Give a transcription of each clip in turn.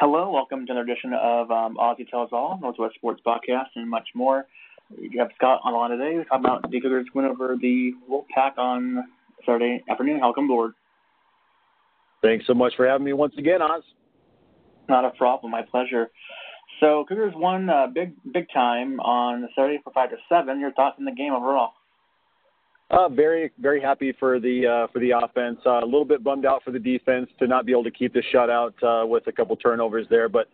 Hello, welcome to another edition of Ozzy Tells All, Northwest Sports Podcast, and much more. You have Scott on the line today. We're talking about the Cougars win over the Wolfpack on Saturday afternoon. Welcome aboard. Thanks so much for having me once again, Oz. Not a problem. My pleasure. So Cougars won big time on Saturday for 5-7. Your thoughts on the game overall? Very, very happy for the offense. A little bit bummed out for the defense to not be able to keep the shutout with a couple turnovers there. But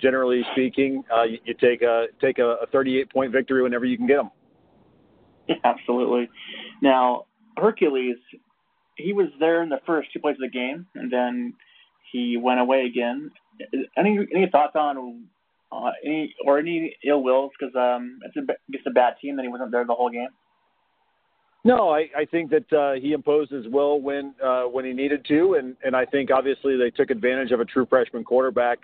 generally speaking, you take a 38-point victory whenever you can get them. Yeah, absolutely. Now, Hercules, he was there in the first two plays of the game, and then he went away again. Any thoughts on any ill wills? Because it's a bad team that he wasn't there the whole game. No, I think that he imposed his will when he needed to, and I think obviously they took advantage of a true freshman quarterback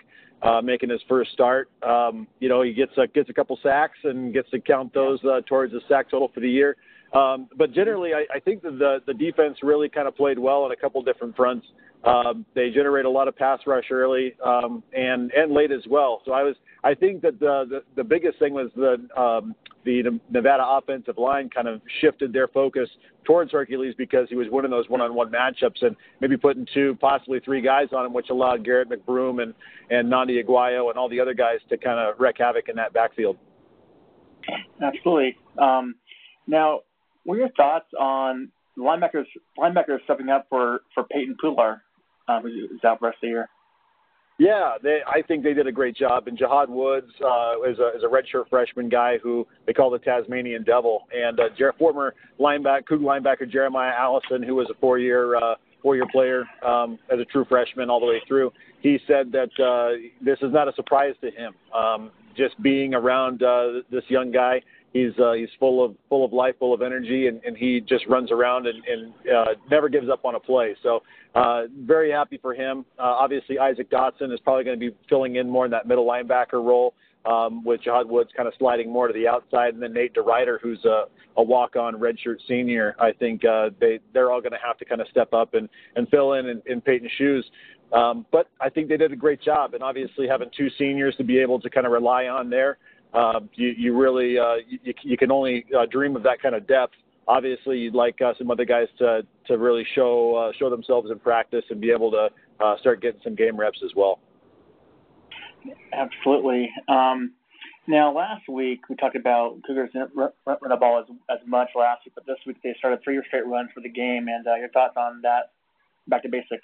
making his first start. He gets a couple sacks and gets to count those towards the sack total for the year. But generally, I think that the defense really kind of played well on a couple different fronts. They generate a lot of pass rush early and late as well. So I think that the biggest thing was the Nevada offensive line kind of shifted their focus towards Hercules because he was winning those one-on-one matchups and maybe putting two, possibly three guys on him, which allowed Garrett McBroom and Nandi Aguayo and all the other guys to kind of wreak havoc in that backfield. Absolutely. Now, what are your thoughts on linebackers stepping up for Peyton Pular, who's out for the rest of the year? Yeah, I think they did a great job. And Jahad Woods is a redshirt freshman guy who they call the Tasmanian Devil. And former Cougar linebacker Jeremiah Allison, who was a four-year player as a true freshman all the way through, he said that this is not a surprise to him. Just being around this young guy, he's full of life, full of energy, and he just runs around and never gives up on a play. So very happy for him. Obviously, Isaac Dotson is probably going to be filling in more in that middle linebacker role with Jahad Woods kind of sliding more to the outside. And then Nate DeRider, who's a walk-on redshirt senior, I think they're all going to have to kind of step up and fill in Peyton's shoes. But I think they did a great job, and obviously having two seniors to be able to kind of rely on there, you really can only dream of that kind of depth. Obviously, you'd like some other guys to really show themselves in practice and be able to start getting some game reps as well. Absolutely. Now, last week we talked about Cougars didn't run the ball as much last week, but this week they started three straight runs for the game. And your thoughts on that? Back to basics.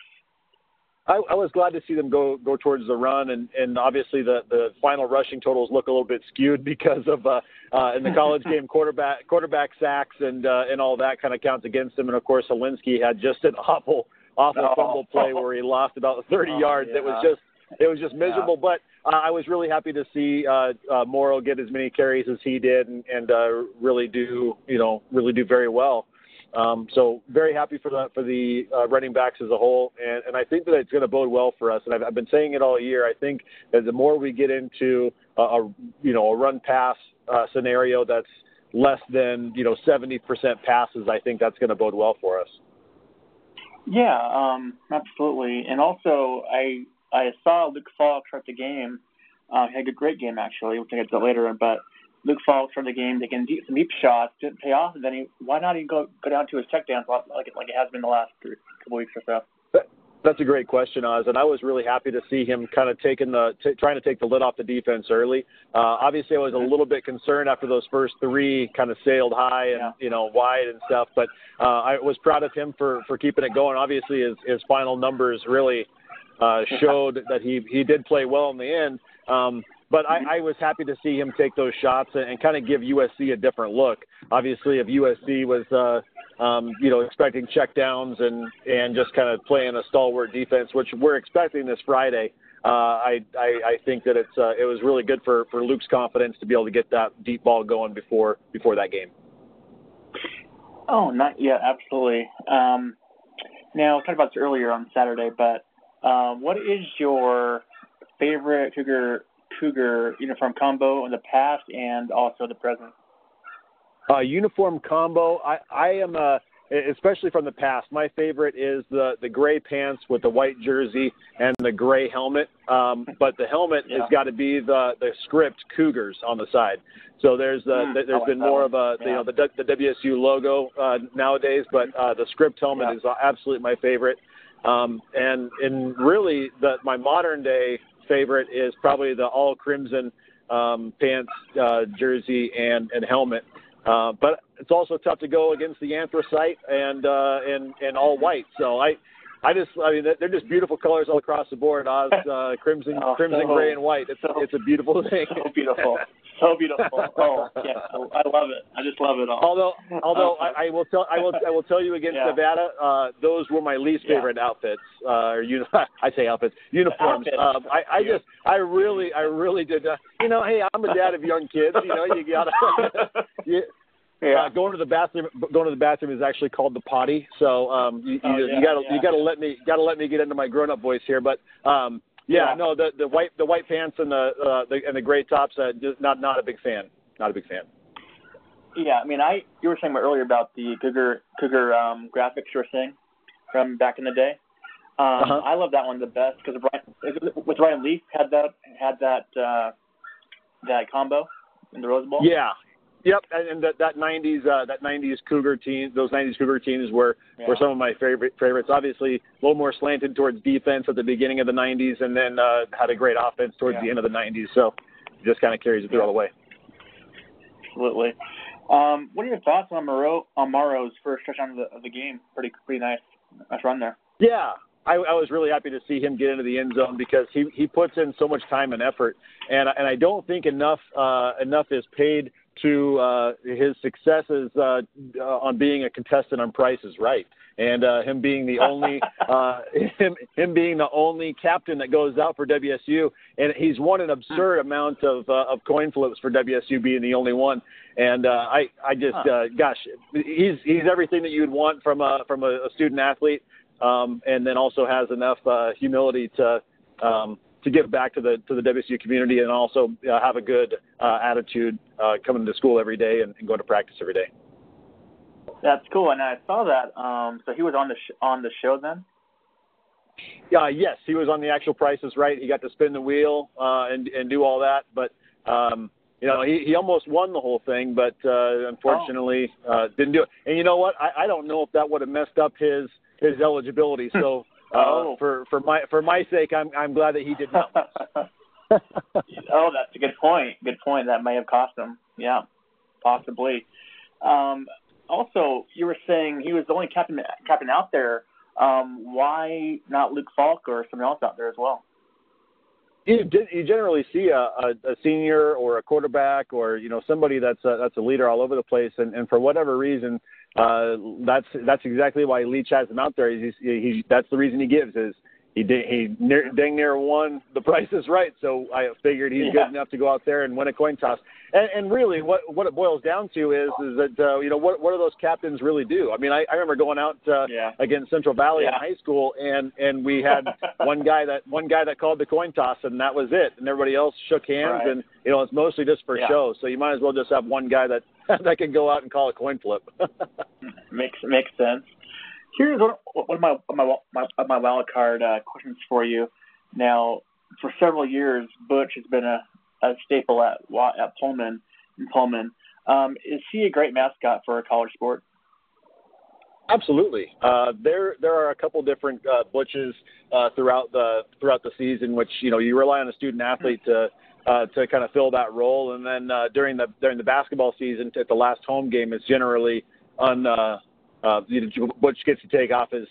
I was glad to see them go towards the run, and obviously the final rushing totals look a little bit skewed because of in the college game quarterback sacks and all that kind of counts against them. And of course, Hilinski had just an awful fumble play where he lost about 30 yards. Yeah. It was just miserable. Yeah. But I was really happy to see Mora get as many carries as he did, and really do very well. So very happy for the running backs as a whole, and I think that it's going to bode well for us. And I've been saying it all year. I think that the more we get into a run pass scenario that's less than 70% passes, I think that's going to bode well for us. Yeah, absolutely. And also, I saw Luke Falk start the game. He had a great game actually. We'll get to that later, but. Luke Falk from the game, taking some deep shots, didn't pay off, and then why not even go down to his check downs like it has been the last couple weeks or so? That's a great question, Oz, and I was really happy to see him kind of trying to take the lid off the defense early. Obviously, I was a little bit concerned after those first three kind of sailed high and wide and stuff, but I was proud of him for keeping it going. Obviously, his final numbers really showed that he did play well in the end. But I was happy to see him take those shots and kind of give USC a different look. Obviously, if USC was, expecting checkdowns and just kind of playing a stalwart defense, which we're expecting this Friday, I think that it was really good for Luke's confidence to be able to get that deep ball going before that game. Oh, not yet, absolutely. Now, I talked about this earlier on Saturday, but what is your favorite Cougar uniform combo in the past and also the present? Uniform combo. I am a especially from the past. My favorite is the gray pants with the white jersey and the gray helmet. But the helmet has got to be the script Cougars on the side. So there's been more of a, you know, the WSU logo nowadays, but the script helmet is absolutely my favorite. And really my modern day favorite is probably the all crimson pants, jersey and helmet. But it's also tough to go against the anthracite and all white. So I mean, they're just beautiful colors all across the board. Oz, crimson, gray, and white. It's a beautiful thing. So beautiful. So beautiful. Oh, yeah. I love it. I just love it all. Although I will tell you against Nevada, those were my least favorite outfits. Uniforms. I really did. You know, hey, I'm a dad of young kids. You know, you gotta. Going to the bathroom is actually called the potty. So you gotta let me get into my grown-up voice here. But the white pants and the gray tops, not a big fan. Not a big fan. Yeah, I mean, you were saying earlier about the Cougar graphics you were seeing from back in the day. I love that one the best because Ryan Leaf had that combo in the Rose Bowl. Yeah. Yep, and that '90s Cougar team, those '90s Cougar teams were some of my favorites. Obviously, a little more slanted towards defense at the beginning of the '90s, and then had a great offense towards the end of the '90s. So, it just kind of carries it through all the way. Absolutely. What are your thoughts on Amaro's first touchdown of the game? Pretty nice run there. Yeah. I was really happy to see him get into the end zone because he puts in so much time and effort, and I don't think enough is paid to his successes on being a contestant on Price is Right, and him being the only him being the only captain that goes out for WSU, and he's won an absurd amount of coin flips for WSU being the only one, and gosh, he's everything that you'd want from a student athlete. And then also has enough humility to give back to the WSU community, and also have a good attitude coming to school every day and going to practice every day. That's cool, and I saw that. So he was on the show then. Yeah, yes, he was on the actual Price is Right. He got to spin the wheel and do all that, but you know, he almost won the whole thing, but unfortunately didn't do it. And you know what? I don't know if that would have messed up his eligibility. So for my sake, I'm glad that he did not. That's a good point. Good point. That may have cost him. Yeah, possibly. Also, you were saying he was the only captain out there. Why not Luke Falk or someone else out there as well? You generally see a senior or a quarterback or, you know, somebody that's a leader all over the place. And for whatever reason, that's exactly why Leach has him out there. That's the reason he gives is he dang near won the Price is Right. So I figured he's good enough to go out there and win a coin toss. And really what it boils down to is that, you know, what do those captains really do? I mean, I remember going out against Central Valley in high school and we had one guy that called the coin toss and that was it. And everybody else shook hands and, you know, it's mostly just for show. So you might as well just have one guy that can go out and call a coin flip. Makes sense. Here's one of my wild card questions for you. Now, for several years, Butch has been a staple at Pullman. Is he a great mascot for a college sport? Absolutely. There are a couple different Butches throughout the season, which, you know, you rely on a student athlete to kind of fill that role, and then during the basketball season, at the last home game, it's generally Butch gets to take off his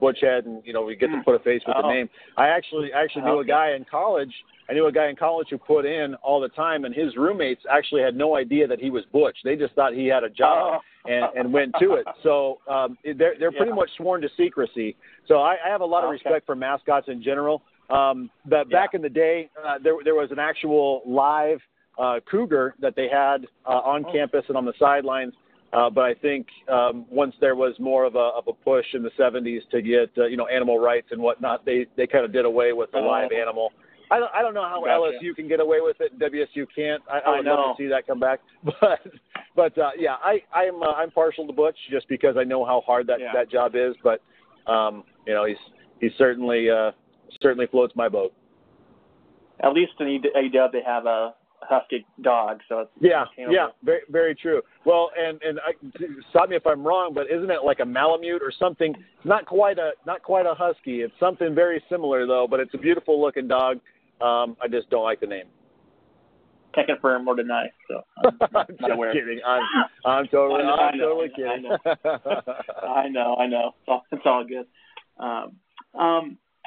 Butch head, and, you know, we get to put a face with the name. I actually knew a guy in college. I knew a guy in college who put in all the time, and his roommates actually had no idea that he was Butch. They just thought he had a job and went to it. So they're pretty much sworn to secrecy. So I have a lot of respect for mascots in general. But back in the day, there was an actual live Cougar that they had on campus and on the sidelines. But I think once there was more of a push in the 70s to get you know, animal rights and whatnot, they kind of did away with the live animal. I don't know how LSU can get away with it and WSU can't. I would love to see that come back, but But yeah, I'm partial to Butch just because I know how hard that job is. But you know, he certainly floats my boat. At least in AEW they have a husky dog, so it's very, very true. Well, stop me if I'm wrong, but isn't it like a Malamute or something? It's not quite a husky. It's something very similar though. But it's a beautiful looking dog. I just don't like the name. Can't confirm or deny. So I'm not aware. Kidding. I'm totally. I'm totally kidding. I know. It's all good.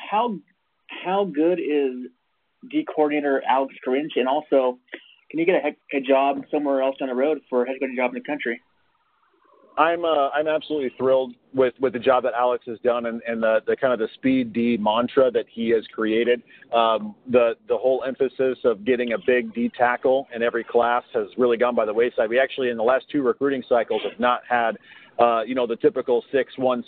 How good is D coordinator Alex Grinch, and also can you get a job somewhere else down the road for a head coaching job in the country? I'm absolutely thrilled with the job that Alex has done and the kind of the speed D mantra that he has created. The whole emphasis of getting a big D tackle in every class has really gone by the wayside. We actually in the last two recruiting cycles have not had the typical 6'1", 6'2",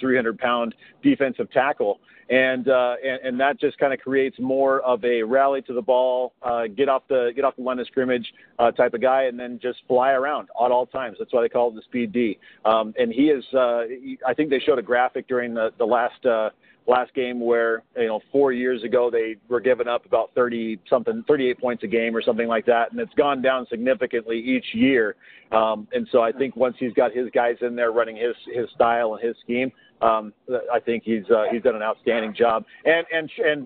300-pound defensive tackle. And that just kind of creates more of a rally to the ball, get off the line of scrimmage type of guy, and then just fly around at all times. That's why they call it the speed D. And he is, I think they showed a graphic during the last game where 4 years ago they were giving up about 38 points a game or something like that, and it's gone down significantly each year. And so I think once he's got his guys in there running his style and his scheme. I think he's done an outstanding job, and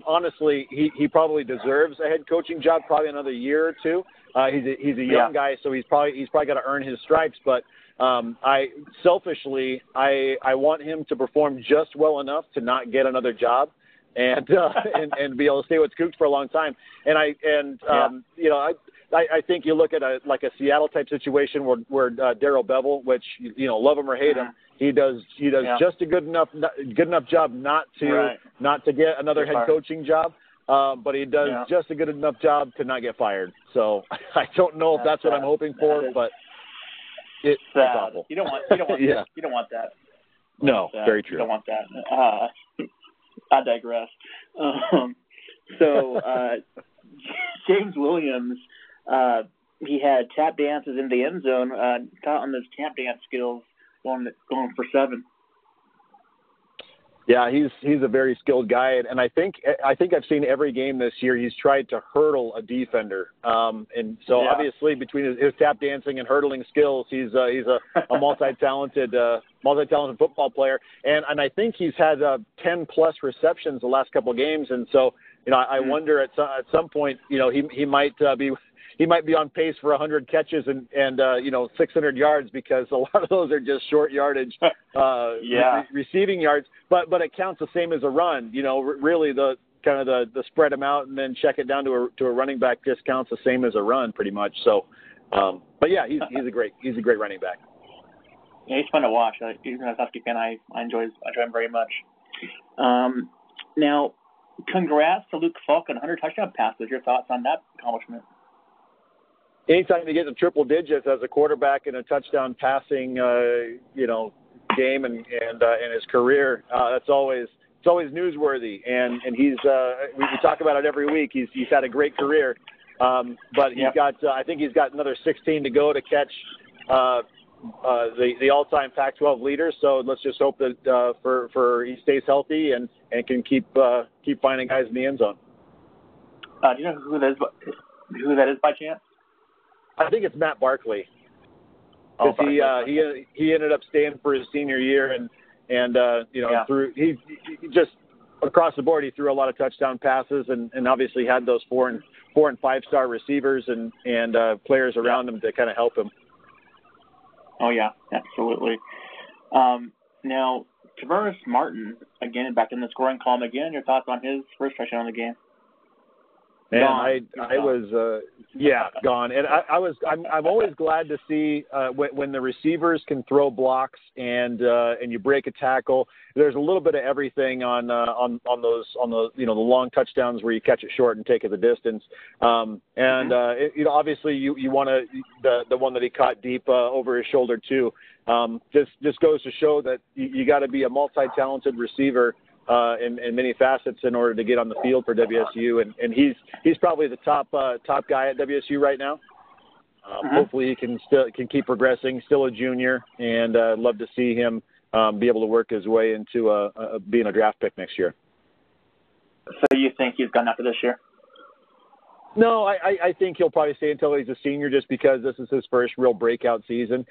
honestly, he probably deserves a head coaching job, probably another year or two. He's a young guy, so he's probably got to earn his stripes. But I selfishly want him to perform just well enough to not get another job, and be able to stay with Cougs for a long time. I think you look at a Seattle type situation where Darryl Bevell, which love him or hate him, he does just a good enough job not to get another head coaching job, but he does just a good enough job to not get fired. So I don't know if that's what I'm hoping for, but it's awful. You don't want that. You don't want that. No, very true. You don't want that. I digress. James Williams. He had tap dances in the end zone, taught on those tap dance skills going for 7. Yeah, he's a very skilled guy, and I think I've seen every game this year he's tried to hurdle a defender. And so obviously between his tap dancing and hurdling skills, he's a multi-talented football player, and I think he's had 10 plus receptions the last couple of games, and so I wonder at some point he might be on pace for 100 catches and 600 yards, because a lot of those are just short yardage, receiving yards. But it counts the same as a run. Really the kind of the spread them out and then check it down to a running back just counts the same as a run pretty much. So, but yeah, he's a great running back. Yeah, he's fun to watch. Even as a Husky fan, I enjoy him very much. Now, congrats to Luke Falk on 100 touchdown passes. Your thoughts on that accomplishment? Anytime you get to triple digits as a quarterback in a touchdown passing, game and in his career, it's always newsworthy. And he's we talk about it every week. He's had a great career, but he's got I think he's got another 16 to go to catch the all-time Pac-12 leader. So let's just hope that for he stays healthy and can keep finding guys in the end zone. Do you know who that is by chance? I think it's Matt Barkley. He ended up staying for his senior year and he just across the board he threw a lot of touchdown passes and obviously had those four and five star receivers and players around him to kind of help him. Oh yeah, absolutely. Now Tavares Martin again back in the scoring column again. Your thoughts on his first touchdown on the game? And I was gone. And I'm always glad to see when the receivers can throw blocks and you break a tackle. There's a little bit of everything on the long touchdowns where you catch it short and take it the distance. Obviously you want to the one that he caught deep over his shoulder too. Just goes to show that you got to be a multi-talented receiver. In many facets in order to get on the field for WSU, and he's probably the top guy at WSU right now. Hopefully he can keep progressing, still a junior, and I'd love to see him be able to work his way into being a draft pick next year. So you think he's gone after this year? No, I think he'll probably stay until he's a senior just because this is his first real breakout season.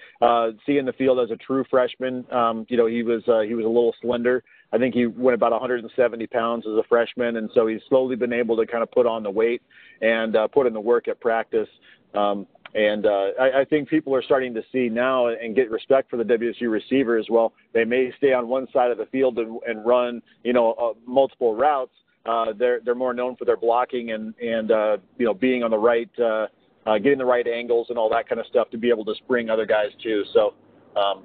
Seeing the field as a true freshman, he was a little slender. I think he went about 170 pounds as a freshman, and so he's slowly been able to kind of put on the weight and put in the work at practice. I think people are starting to see now and get respect for the WSU receivers. Well, they may stay on one side of the field and run, multiple routes. They're more known for their blocking and being on the right, getting the right angles and all that kind of stuff to be able to spring other guys too. So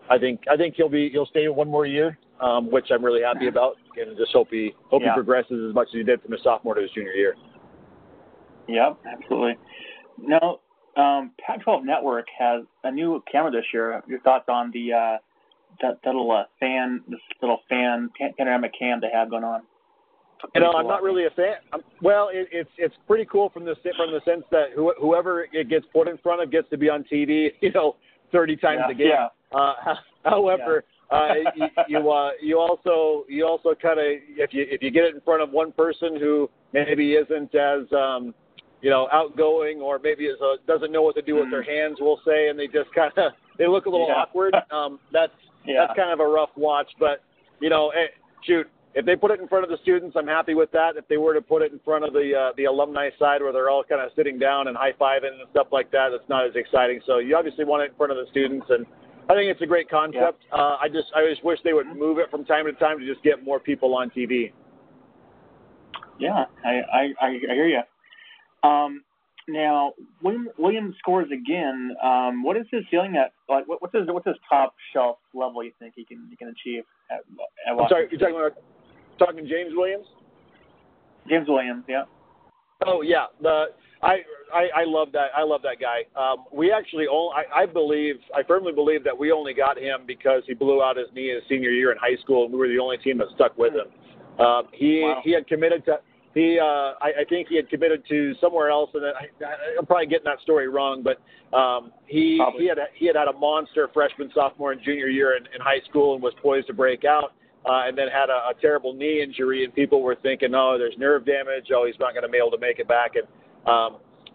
I think he'll stay one more year, which I'm really happy about, and just hope he progresses as much as he did from his sophomore to his junior year. Yep, absolutely. Now, Pac-12 Network has a new camera this year. Your thoughts on this little panoramic cam they have going on? I'm not really a fan. Well, it's pretty cool from the sense that whoever it gets put in front of gets to be on TV, 30 times a game. Yeah. However, you also kind of, if you get it in front of one person who maybe isn't as outgoing, or maybe doesn't know what to do with their hands, we'll say, and they just kind of they look a little awkward. That's kind of a rough watch, but shoot. If they put it in front of the students, I'm happy with that. If they were to put it in front of the alumni side where they're all kind of sitting down and high-fiving and stuff like that, it's not as exciting. So you obviously want it in front of the students, and I think it's a great concept. Yeah. I just wish they would move it from time to time to just get more people on TV. Yeah, I hear you. Now, when Williams scores again, what is his ceiling at? Like, what's his top shelf level you think he can achieve? At Washington? I'm sorry, you're talking James Williams? James Williams, yeah. Oh yeah, I love that. I love that guy. We actually I firmly believe that we only got him because he blew out his knee his senior year in high school, and we were the only team that stuck with him. He had committed to. I think he had committed to somewhere else, and I'm probably getting that story wrong. But he had a monster freshman, sophomore, and junior year in high school, and was poised to break out. And then had a terrible knee injury, and people were thinking, oh, there's nerve damage. Oh, he's not going to be able to make it back. And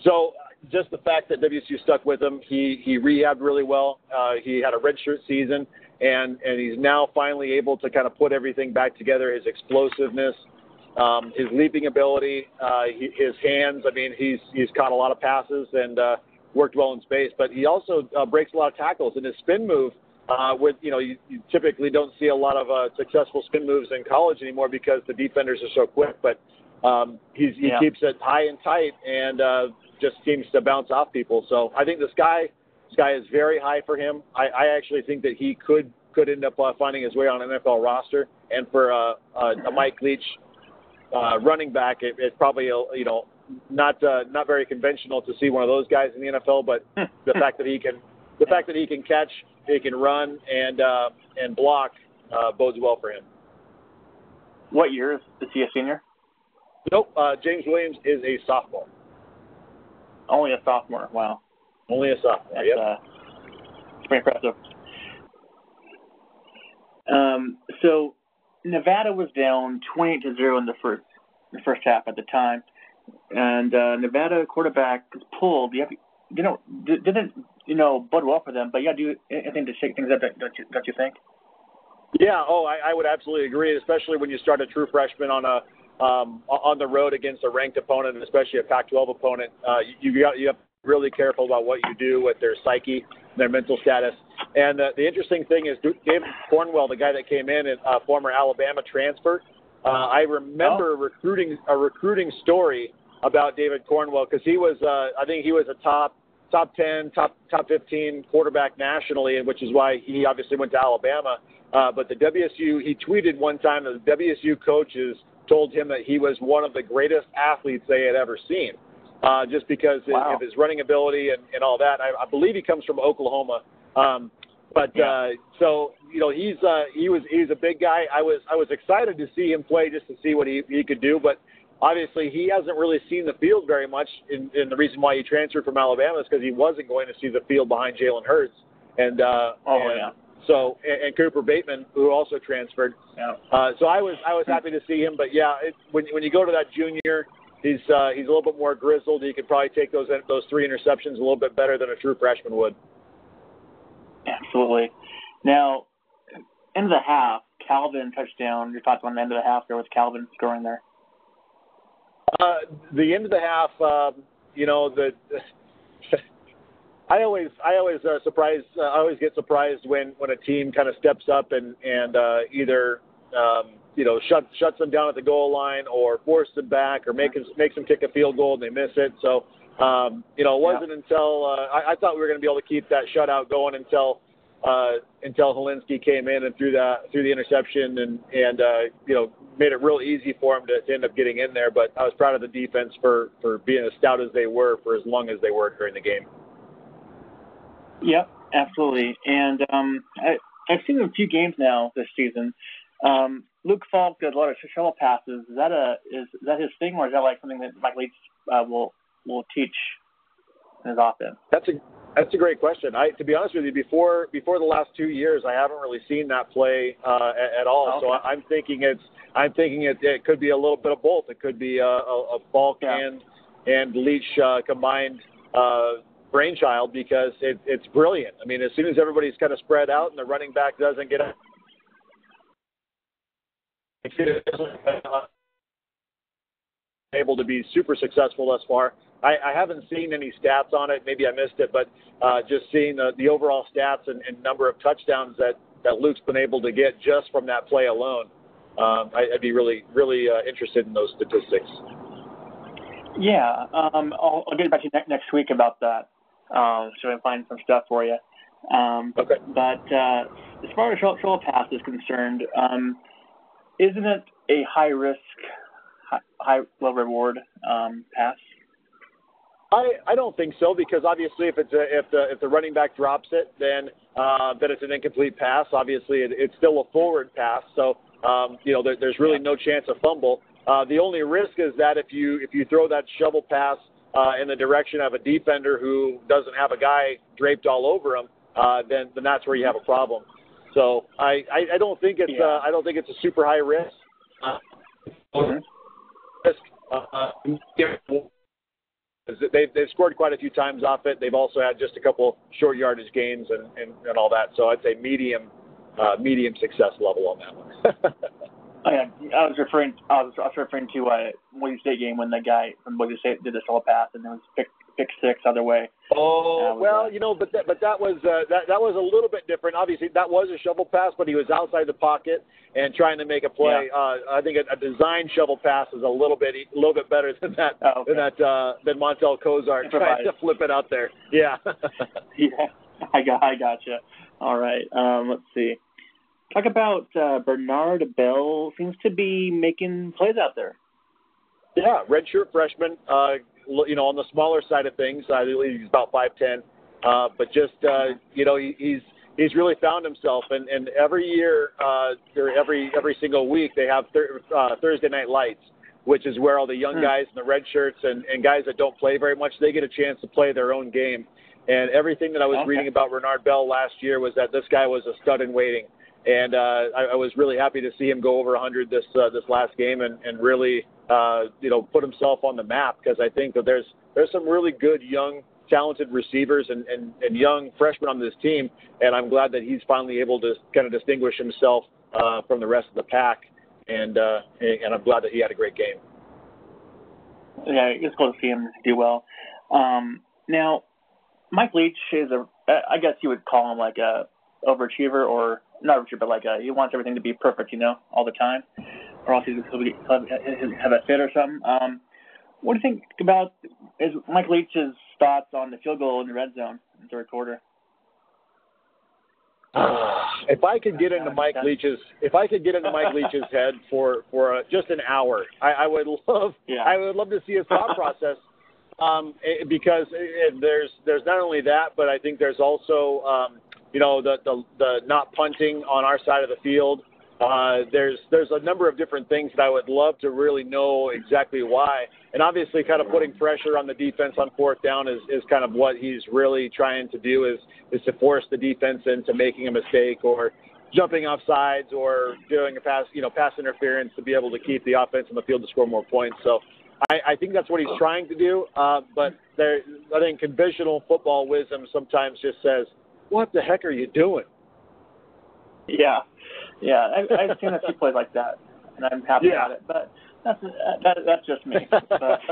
so just the fact that WSU stuck with him, he rehabbed really well. He had a redshirt season, and he's now finally able to kind of put everything back together, his explosiveness, his leaping ability, his hands. I mean, he's caught a lot of passes and worked well in space. But he also breaks a lot of tackles, and his spin move, you typically don't see a lot of successful spin moves in college anymore because the defenders are so quick. But he keeps it high and tight, and just seems to bounce off people. So I think the sky is very high for him. I actually think that he could end up finding his way on an NFL roster. And for a Mike Leach running back, it's probably not very conventional to see one of those guys in the NFL. But the fact that he can catch, he can run and block, bodes well for him. What year is he a senior? Nope. James Williams is a sophomore. Only a sophomore. Wow. Only a sophomore. That's, it's pretty impressive. So Nevada was down 28-0 in the first half at the time, and Nevada quarterback pulled. Didn't bode well for them, but do anything to shake things up, don't you think? Yeah, I would absolutely agree, especially when you start a true freshman on the road against a ranked opponent, and especially a Pac-12 opponent. You have to be really careful about what you do with their psyche, their mental status. And the interesting thing is David Cornwell, the guy that came in, a former Alabama transfer, I remember recruiting story about David Cornwell because he was, I think he was a top 10, top 15 quarterback nationally, which is why he obviously went to Alabama. But the WSU, he tweeted one time that the WSU coaches told him that he was one of the greatest athletes they had ever seen, just because of his running ability and all that. I believe he comes from Oklahoma. He was a big guy. I was excited to see him play just to see what he could do, but obviously he hasn't really seen the field very much, and the reason why he transferred from Alabama is because he wasn't going to see the field behind Jalen Hurts. And so and Cooper Bateman, who also transferred. Yeah. So I was happy to see him, but yeah, when you go to that junior, he's a little bit more grizzled. He could probably take those three interceptions a little bit better than a true freshman would. Absolutely. Now, end of the half, Calvin touchdown. Your thoughts on the end of the half there with Calvin scoring there? The end of the half, I always get surprised when a team kind of steps up and either shuts them down at the goal line or forces them back or makes them kick a field goal and they miss it. So it wasn't until I thought we were going to be able to keep that shutout going until Hilinski came in and threw the interception and made it real easy for him to end up getting in there. But I was proud of the defense for being as stout as they were for as long as they were during the game. Yep, absolutely. And I've seen a few games now this season. Luke Falk does a lot of shuttle passes. Is that his thing, or is that like something that Mike Leach will teach in his offense? That's a great question. To be honest with you, before the last 2 years, I haven't really seen that play at all. Okay. So I'm thinking it could be a little bit of both. It could be a Falk and Leach combined brainchild, because it's brilliant. I mean, as soon as everybody's kind of spread out and the running back doesn't get up, able to be super successful thus far. I haven't seen any stats on it. Maybe I missed it, but just seeing the overall stats and number of touchdowns that Luke's been able to get just from that play alone, I'd be really, really interested in those statistics. Yeah, I'll get back to you next week about that. So I can find some stuff for you. Okay. But as far as shuttle pass is concerned, isn't it a high-risk, high-level reward pass? I don't think so, because obviously if the running back drops it, then it's an incomplete pass. Obviously it's still a forward pass, so there's really no chance of fumble. The only risk is that if you throw that shovel pass in the direction of a defender who doesn't have a guy draped all over him, then that's where you have a problem. So I don't think it's I don't think it's a super high risk. They've scored quite a few times off it. They've also had just a couple short yardage gains and all that. So I'd say medium success level on that one. I was referring to a Boise State game when the guy from Boise State did a solo pass and then was pick six other way. Oh, well, that was a little bit different. Obviously, that was a shovel pass, but he was outside the pocket and trying to make a play. Yeah. I think a design shovel pass is a little bit better than that than Montel Cozart trying to flip it out there. Yeah. I gotcha. All right. Let's see. Talk about Bernard Bell seems to be making plays out there. Yeah, redshirt freshman, on the smaller side of things. I believe he's about 5'10", but just, he's really found himself. And every year, or every single week, they have Thursday Night Lights, which is where all the young guys and the red shirts and guys that don't play very much, they get a chance to play their own game. And everything that I was reading about Bernard Bell last year was that this guy was a stud in waiting. And I was really happy to see him go over 100 this last game and really, put himself on the map, because I think that there's some really good, young, talented receivers and young freshmen on this team. And I'm glad that he's finally able to kind of distinguish himself from the rest of the pack. And I'm glad that he had a great game. Yeah, it's cool to see him do well. Now, Mike Leach is I guess you would call him like a overachiever, or not overachiever, but like he wants everything to be perfect, all the time, or else he'll have a fit or something. What do you think about is Mike Leach's thoughts on the field goal in the red zone in the third quarter? If I could get into Mike Leach's head for just an hour, I would love to see his thought process. Because there's not only that, but I think there's also the not punting on our side of the field, There's a number of different things that I would love to really know exactly why. And obviously kind of putting pressure on the defense on fourth down is kind of what he's really trying to do, is to force the defense into making a mistake or jumping off sides or doing a pass, you know, pass interference to be able to keep the offense on the field to score more points. So I think that's what he's trying to do. But there, I think conventional football wisdom sometimes just says, what the heck are you doing? Yeah. Yeah, I've seen a few plays like that, and I'm happy about it. But that's just me. But,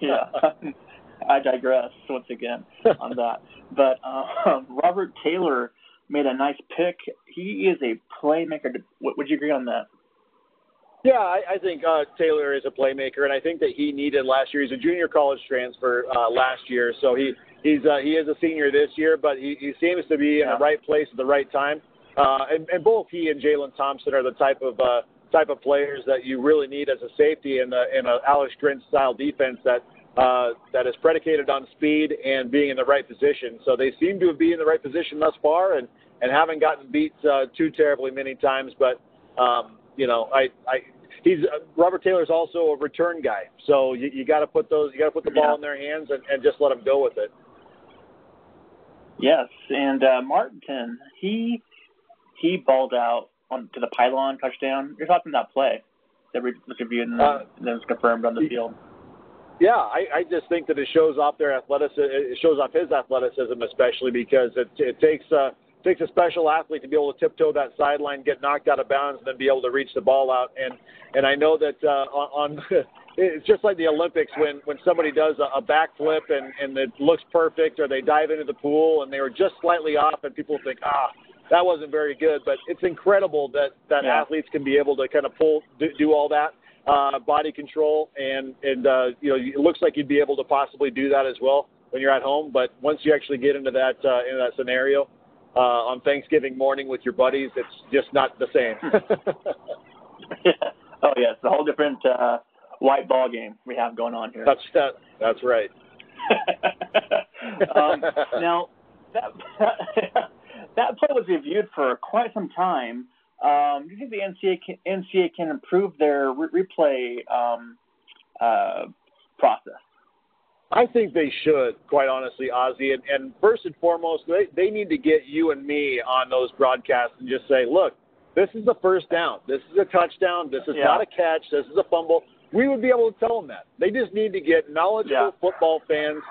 yeah, I digress once again on that. But Robert Taylor made a nice pick. He is a playmaker. Would you agree on that? Yeah, I think Taylor is a playmaker, and I think that he needed last year. He's a junior college transfer last year, so he is a senior this year, but he seems to be in the right place at the right time. And both he and Jalen Thompson are the type of players that you really need as a safety in a Alex Grinch style defense that is predicated on speed and being in the right position. So they seem to be in the right position thus far, and haven't gotten beat too terribly many times. But Robert Taylor's also a return guy, so you got to put the ball in their hands and just let them go with it. Yes, and Martin, He balled out to the pylon touchdown. You're talking about play that we reviewed and then was confirmed on the field. Yeah, I just think that it shows off their athleticism. It shows off his athleticism, especially because it takes a special athlete to be able to tiptoe that sideline, get knocked out of bounds, and then be able to reach the ball out. And I know that it's just like the Olympics when somebody does a backflip and it looks perfect, or they dive into the pool and they were just slightly off, and people think, that wasn't very good, but it's incredible that athletes can be able to kind of do all that body control, and you know, it looks like you'd be able to possibly do that as well when you're at home. But once you actually get into that scenario on Thanksgiving morning with your buddies, it's just not the same. Oh yeah, it's a whole different white ball game we have going on here. That's right. Now that play was reviewed for quite some time. Do you think the NCAA can improve their replay process? I think they should, quite honestly, Ozzy. And first and foremost, they need to get you and me on those broadcasts and just say, look, this is a first down. This is a touchdown. This is not a catch. This is a fumble. We would be able to tell them that. They just need to get knowledgeable football fans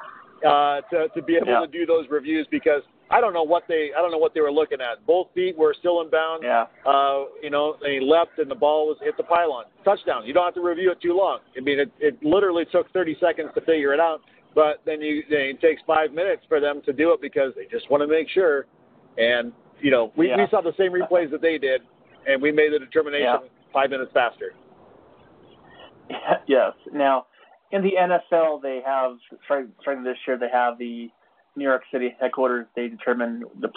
to be able to do those reviews, because – I don't know what they were looking at. Both feet were still in bounds. Yeah. They leapt and the ball hit the pylon. Touchdown. You don't have to review it too long. I mean, it literally took 30 seconds to figure it out, but then it takes 5 minutes for them to do it because they just want to make sure. And we saw the same replays that they did, and we made the determination 5 minutes faster. Yes. Now, in the NFL, they have starting this year. They have the New York City headquarters, they determine the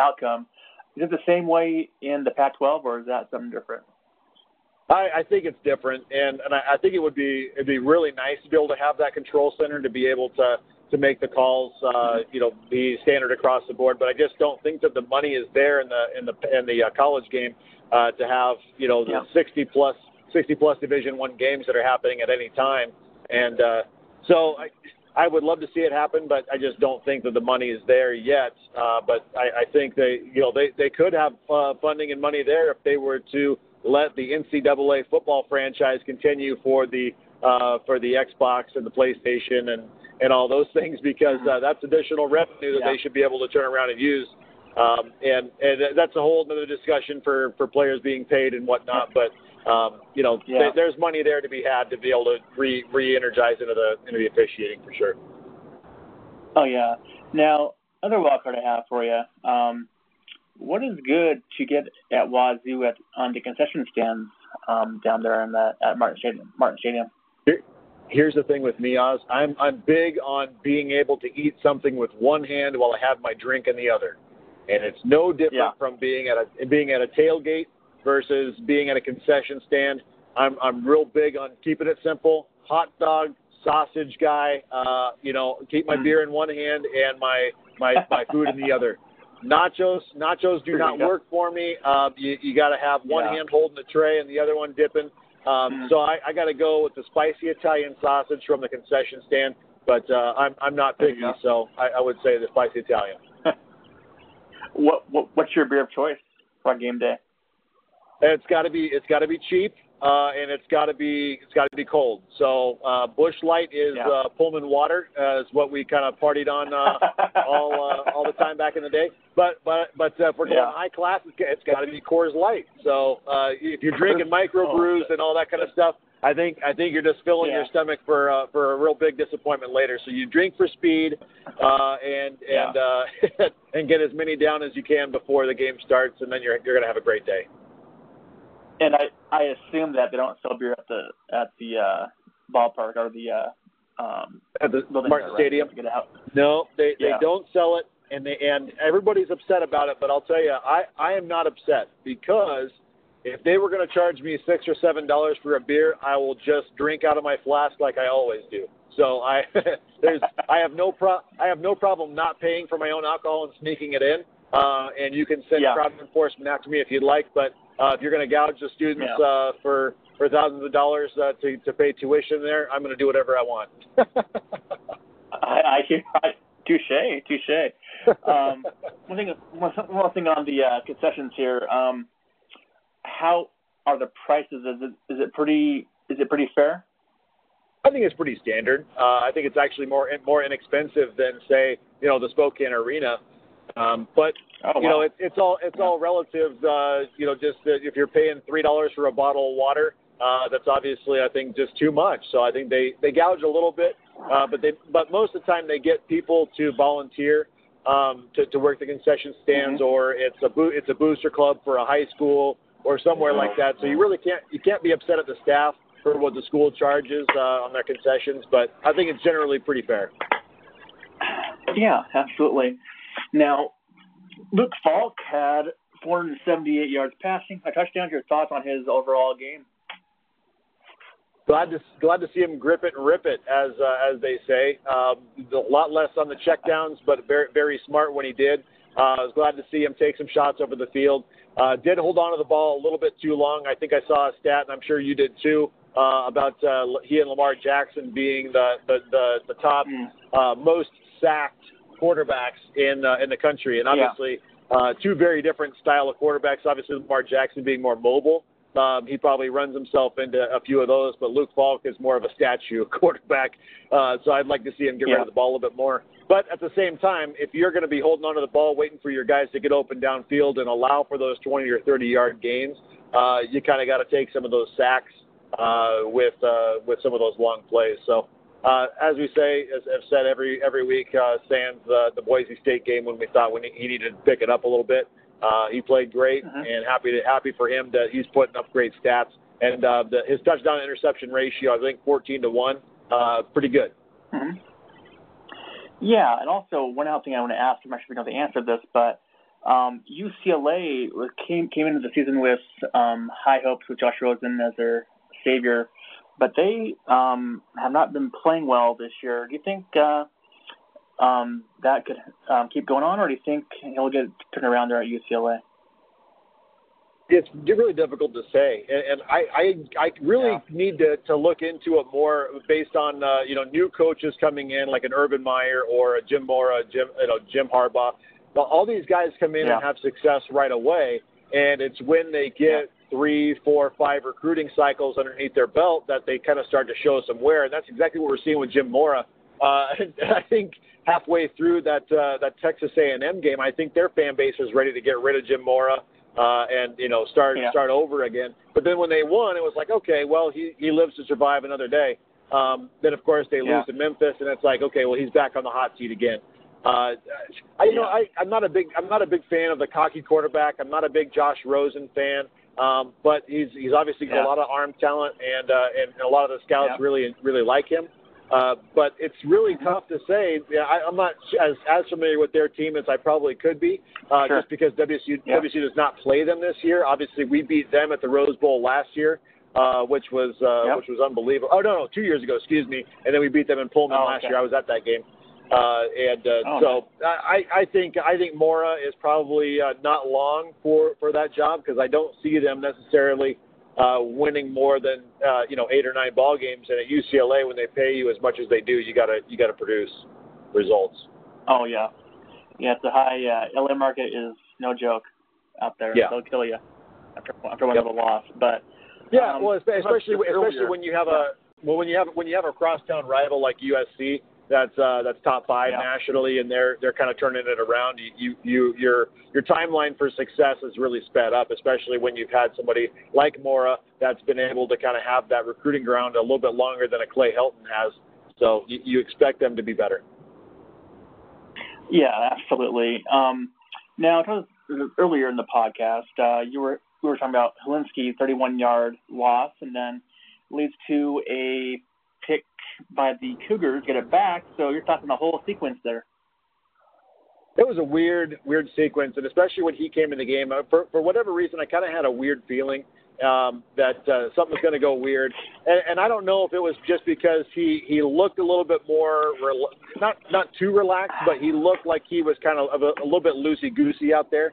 outcome. Is it the same way in the Pac-12, or is that something different? I think it's different, and I think it'd be really nice to be able to have that control center to be able to make the calls, be standard across the board. But I just don't think that the money is there in the college game to have the 60 plus Division I games that are happening at any time, and so. I would love to see it happen, but I just don't think that the money is there yet. But I think they could have funding and money there if they were to let the NCAA football franchise continue for the Xbox and the PlayStation and all those things, because that's additional revenue that they should be able to turn around and use. And that's a whole other discussion for players being paid and whatnot. But there's money there to be had to be able to re-energize into the officiating for sure. Oh yeah. Now, another wildcard I have for you. What is good to get at Wazoo on the concession stands down there at Martin Stadium? Here's the thing with me, Oz. I'm big on being able to eat something with one hand while I have my drink in the other, and it's no different from being at a tailgate versus being at a concession stand. I'm real big on keeping it simple. Hot dog, sausage guy. Keep my beer in one hand and my food in the other. Nachos do not work for me. You got to have one hand holding the tray and the other one dipping. So I got to go with the spicy Italian sausage from the concession stand. But I'm not picky, so I would say the spicy Italian. What's your beer of choice on game day? It's got to be cheap, and it's got to be cold. So Bush Light is Pullman water, is what we kind of partied on all the time back in the day. But if we're going high class, it's got to be Coors Light. So if you're drinking microbrews and all that kind of stuff, I think you're just filling your stomach for a real big disappointment later. So you drink for speed, and get as many down as you can before the game starts, and then you're gonna have a great day. And I assume that they don't sell beer at the ballpark or the at the Martin Stadium. Right? No, they don't sell it, and everybody's upset about it. But I'll tell you, I am not upset because. If they were going to charge me $6 or $7 for a beer, I will just drink out of my flask like I always do. So I have no problem not paying for my own alcohol and sneaking it in. And you can send crowd enforcement after me if you'd like, but if you're going to gouge the students for thousands of dollars to pay tuition there, I'm going to do whatever I want. Touche. One thing on the concessions here. How are the prices? Is it pretty fair? I think it's pretty standard. I think it's actually more inexpensive than, say, the Spokane Arena. It's all relative. Just if you're paying $3 for a bottle of water, that's obviously I think just too much. So I think they gouge a little bit, but most of the time they get people to volunteer. To work the concession stands, or it's a booster club for a high school or somewhere like that. So you really can't be upset at the staff for what the school charges on their concessions, but I think it's generally pretty fair. Yeah, absolutely. Now, Luke Falk had 478 yards passing, a touchdown. Your thoughts on his overall game? Glad to see him grip it and rip it, as they say. A lot less on the checkdowns, but very, very smart when he did. I was glad to see him take some shots over the field. Did hold on to the ball a little bit too long. I think I saw a stat, and I'm sure you did too, about he and Lamar Jackson being the top most sacked quarterbacks in the country. And obviously, two very different style of quarterbacks. Obviously, Lamar Jackson being more mobile. He probably runs himself into a few of those, but Luke Falk is more of a statue quarterback. So I'd like to see him get rid of the ball a little bit more. But at the same time, if you're going to be holding onto the ball, waiting for your guys to get open downfield and allow for those 20 or 30-yard gains, you kind of got to take some of those sacks with some of those long plays. So as we say, as I've said every week, sans the Boise State game when we thought he needed to pick it up a little bit. He played great, and happy for him that he's putting up great stats. And his touchdown interception ratio, I think 14-1, pretty good. Mm-hmm. Yeah, and also one other thing I want to ask, I'm not sure if I know the answer to this, but UCLA came into the season with high hopes with Josh Rosen as their savior, but they have not been playing well this year. Do you think that could keep going on, or do you think he'll get turned around there at UCLA? It's really difficult to say, and I really need to look into it more based on new coaches coming in, like an Urban Meyer or a Jim Mora, Jim Harbaugh. But all these guys come in and have success right away, and it's when they get 3, 4, 5 recruiting cycles underneath their belt that they kind of start to show some wear, and that's exactly what we're seeing with Jim Mora. I think halfway through that Texas A&M game, I think their fan base was ready to get rid of Jim Mora and start over again. But then when they won, it was like, okay, well, he lives to survive another day. Then, of course, they lose to Memphis, and it's like, okay, well, he's back on the hot seat again. I'm not a big fan of the cocky quarterback. I'm not a big Josh Rosen fan. But he's obviously got a lot of arm talent, and a lot of the scouts really like him. But it's really tough to say. I'm not as familiar with their team as I probably could be, just because WSU does not play them this year. Obviously, we beat them at the Rose Bowl last year, which was unbelievable. Oh no, 2 years ago, excuse me. And then we beat them in Pullman last year. I was at that game. I think Mora is probably not long for that job, because I don't see them necessarily winning more than 8 or 9 ball games. And at UCLA, when they pay you as much as they do, you gotta produce results. Oh yeah, yeah. It's a high LA market is no joke out there. Yeah. They'll kill you after one of a loss. But yeah, especially when you have a crosstown rival like USC. That's top 5 nationally, and they're kind of turning it around. Your timeline for success is really sped up, especially when you've had somebody like Mora that's been able to kind of have that recruiting ground a little bit longer than a Clay Helton has. So you expect them to be better. Yeah, absolutely. Now, earlier in the podcast, we were talking about Hilinski 31-yard loss, and then leads to a pick by the Cougars, get it back. So you're talking the whole sequence there. It was a weird sequence, and especially when he came in the game, for whatever reason, I kind of had a weird feeling that something was going to go weird. And I don't know if it was just because he looked a little bit more, not too relaxed, but he looked like he was kind of a little bit loosey-goosey out there.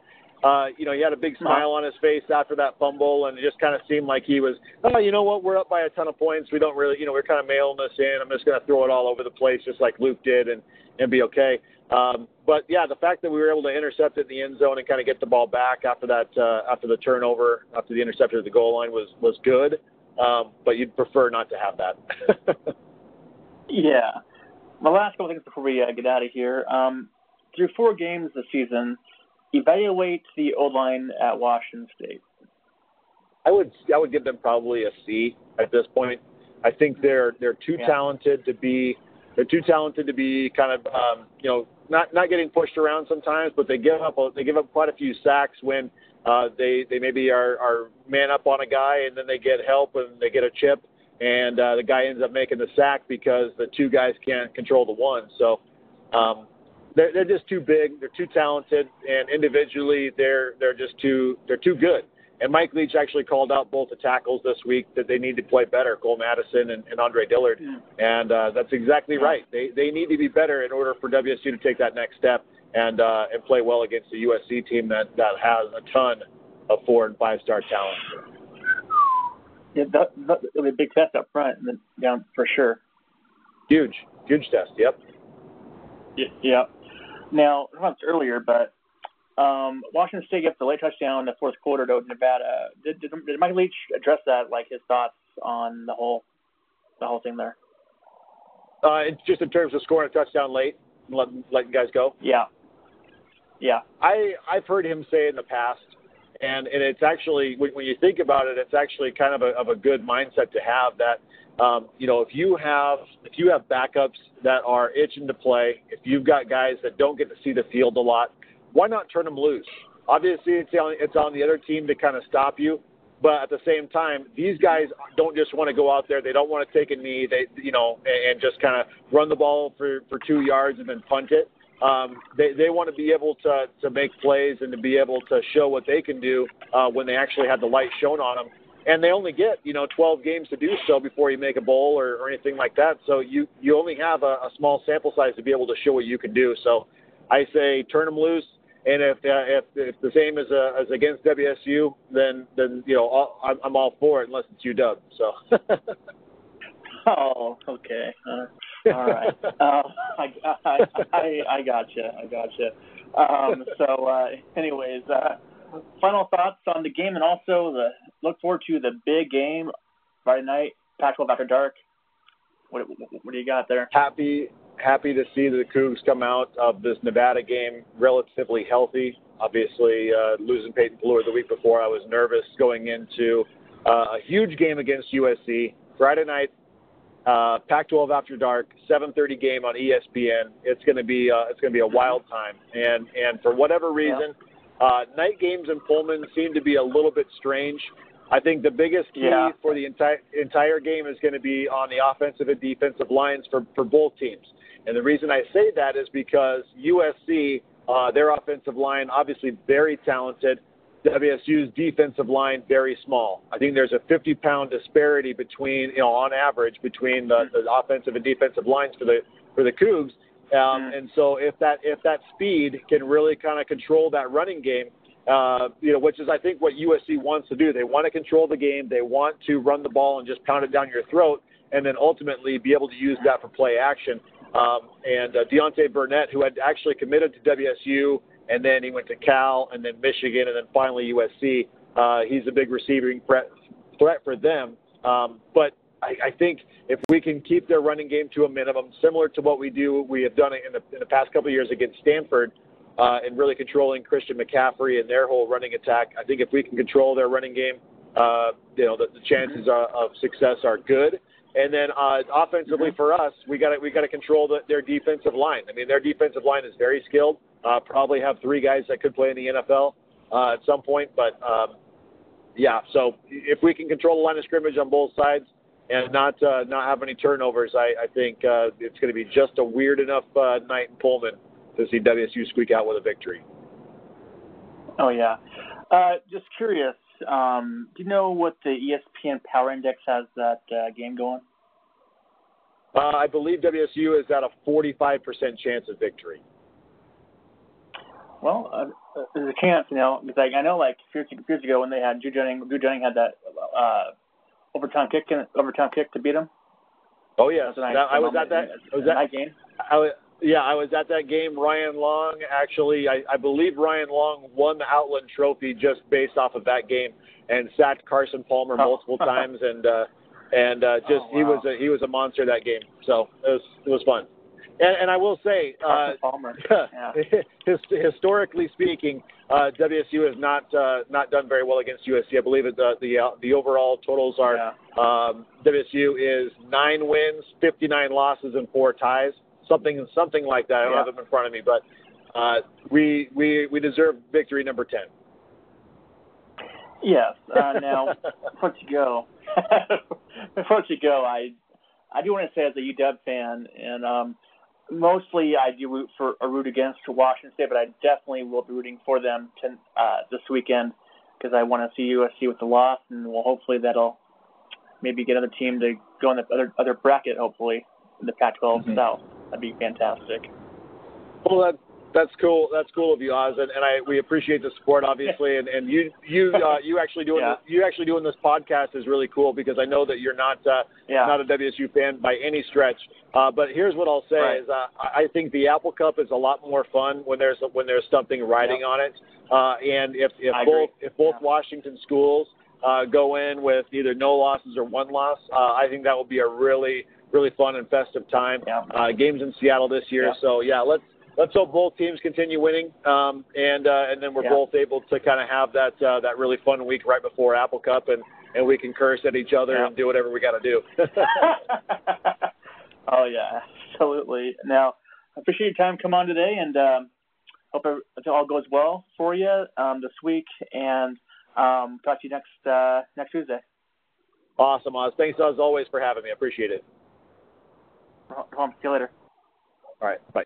He had a big smile on his face after that fumble, and it just kind of seemed like he was, oh, you know what, we're up by a ton of points. We don't really, we're kind of mailing this in. I'm just going to throw it all over the place just like Luke did and be okay. But, yeah, the fact that we were able to intercept it in the end zone and kind of get the ball back after that, after the turnover, after the interception at the goal line was good. But you'd prefer not to have that. Yeah. My last couple things before we get out of here. Through 4 games this season, evaluate the O-line at Washington State. I would give them probably a C at this point. I think they're too talented to be kind of not getting pushed around sometimes, but they give up quite a few sacks when they maybe are man up on a guy, and then they get help and they get a chip, and the guy ends up making the sack because the two guys can't control the one. So. They're just too big. They're too talented, and individually, they're too good. And Mike Leach actually called out both the tackles this week that they need to play better, Cole Madison and Andre Dillard, and that's exactly right. They need to be better in order for WSU to take that next step and play well against the USC team that has a ton of 4- and 5-star talent. Yeah, that'll be a big test up front and then down for sure. Huge test. Yep. Yeah. Now, I mentioned earlier, but Washington State gets the late touchdown in the fourth quarter to Nevada. Did Mike Leach address that, like his thoughts on the whole thing there? It's just in terms of scoring a touchdown late and letting guys go? Yeah. I've heard him say in the past, and it's actually, when you think about it, it's actually kind of a good mindset to have that. If you have backups that are itching to play, if you've got guys that don't get to see the field a lot, why not turn them loose? Obviously, it's on the other team to kind of stop you, but at the same time, these guys don't just want to go out there. They don't want to take a knee. They and just kind of run the ball for 2 yards and then punt it. They want to be able to make plays and to be able to show what they can do when they actually have the light shown on them. And they only get, 12 games to do so before you make a bowl or anything like that. So you only have a small sample size to be able to show what you can do. So I say turn them loose. And if the same as against WSU, then I'm all for it unless it's UW. So. Oh, okay. All right. I gotcha. Anyways. Final thoughts on the game, and also look forward to the big game Friday night, Pac-12 after dark. What do you got there? Happy to see the Cougs come out of this Nevada game relatively healthy. Obviously, losing Peyton Pular the week before, I was nervous going into a huge game against USC. Friday night, Pac-12 after dark, 7:30 game on ESPN. It's going to be a wild time, and for whatever reason. Yeah. Night games in Pullman seem to be a little bit strange. I think the biggest key for the entire game is going to be on the offensive and defensive lines for both teams. And the reason I say that is because USC, their offensive line, obviously very talented. WSU's defensive line, very small. I think there's a 50-pound disparity between, on average, between the offensive and defensive lines for the Cougs. And so if that speed can really kind of control that running game, which is I think what USC wants to do. They want to control the game. They want to run the ball and just pound it down your throat, and then ultimately be able to use that for play action. And Deontay Burnett, who had actually committed to WSU, and then he went to Cal, and then Michigan, and then finally USC. He's a big receiving threat for them. But I think if we can keep their running game to a minimum, similar to what we have done it in the past couple of years against Stanford, and really controlling Christian McCaffrey and their whole running attack, I think if we can control their running game, the chances of success are good. And then offensively for us, we got to control their defensive line. I mean, their defensive line is very skilled. Probably have three guys that could play in the NFL at some point. But, so if we can control the line of scrimmage on both sides and not have any turnovers, I think it's going to be just a weird enough night in Pullman to see WSU squeak out with a victory. Oh, yeah. Just curious, do you know what the ESPN Power Index has that game going? I believe WSU is at a 45% chance of victory. Well, there's a chance, because I know, like, a few years ago when they had Drew Jennings had that overtime kick to beat him. Oh, yeah. I was at that game. I was at that game. Ryan Long, actually, I believe Ryan Long won the Outland Trophy just based off of that game and sacked Carson Palmer multiple times. And he was a monster that game. So it was fun. And I will say, historically speaking, WSU has not done very well against USC. I believe the overall totals are WSU is 9 wins, 59 losses, and 4 ties, something like that. I don't have them in front of me, but we deserve victory number 10. Yes. Now, before you go, I do want to say, as a UW fan, and mostly I do root against Washington State, but I definitely will be rooting for them this weekend, because I want to see USC with the loss, and hopefully that'll maybe get another team to go in the other bracket, hopefully, in the Pac-12 South. That'd be fantastic. Well, that's cool. That's cool of you, Oz, and we appreciate the support, obviously. And you actually doing this podcast is really cool, because I know that you're not a WSU fan by any stretch. But here's what I'll say is I think the Apple Cup is a lot more fun when there's something riding on it. And if both Washington schools go in with either no losses or one loss, I think that will be a really, really fun and festive time. Yeah. Games in Seattle this year, so let's hope both teams continue winning, and then we're both able to kind of have that really fun week right before Apple Cup, and we can curse at each other and do whatever we got to do. Oh, yeah, absolutely. Now, I appreciate your time come on today, and hope it all goes well for you this week, and talk to you next Tuesday. Awesome, Oz. Thanks, as always, for having me. I appreciate it. See you later. All right, bye.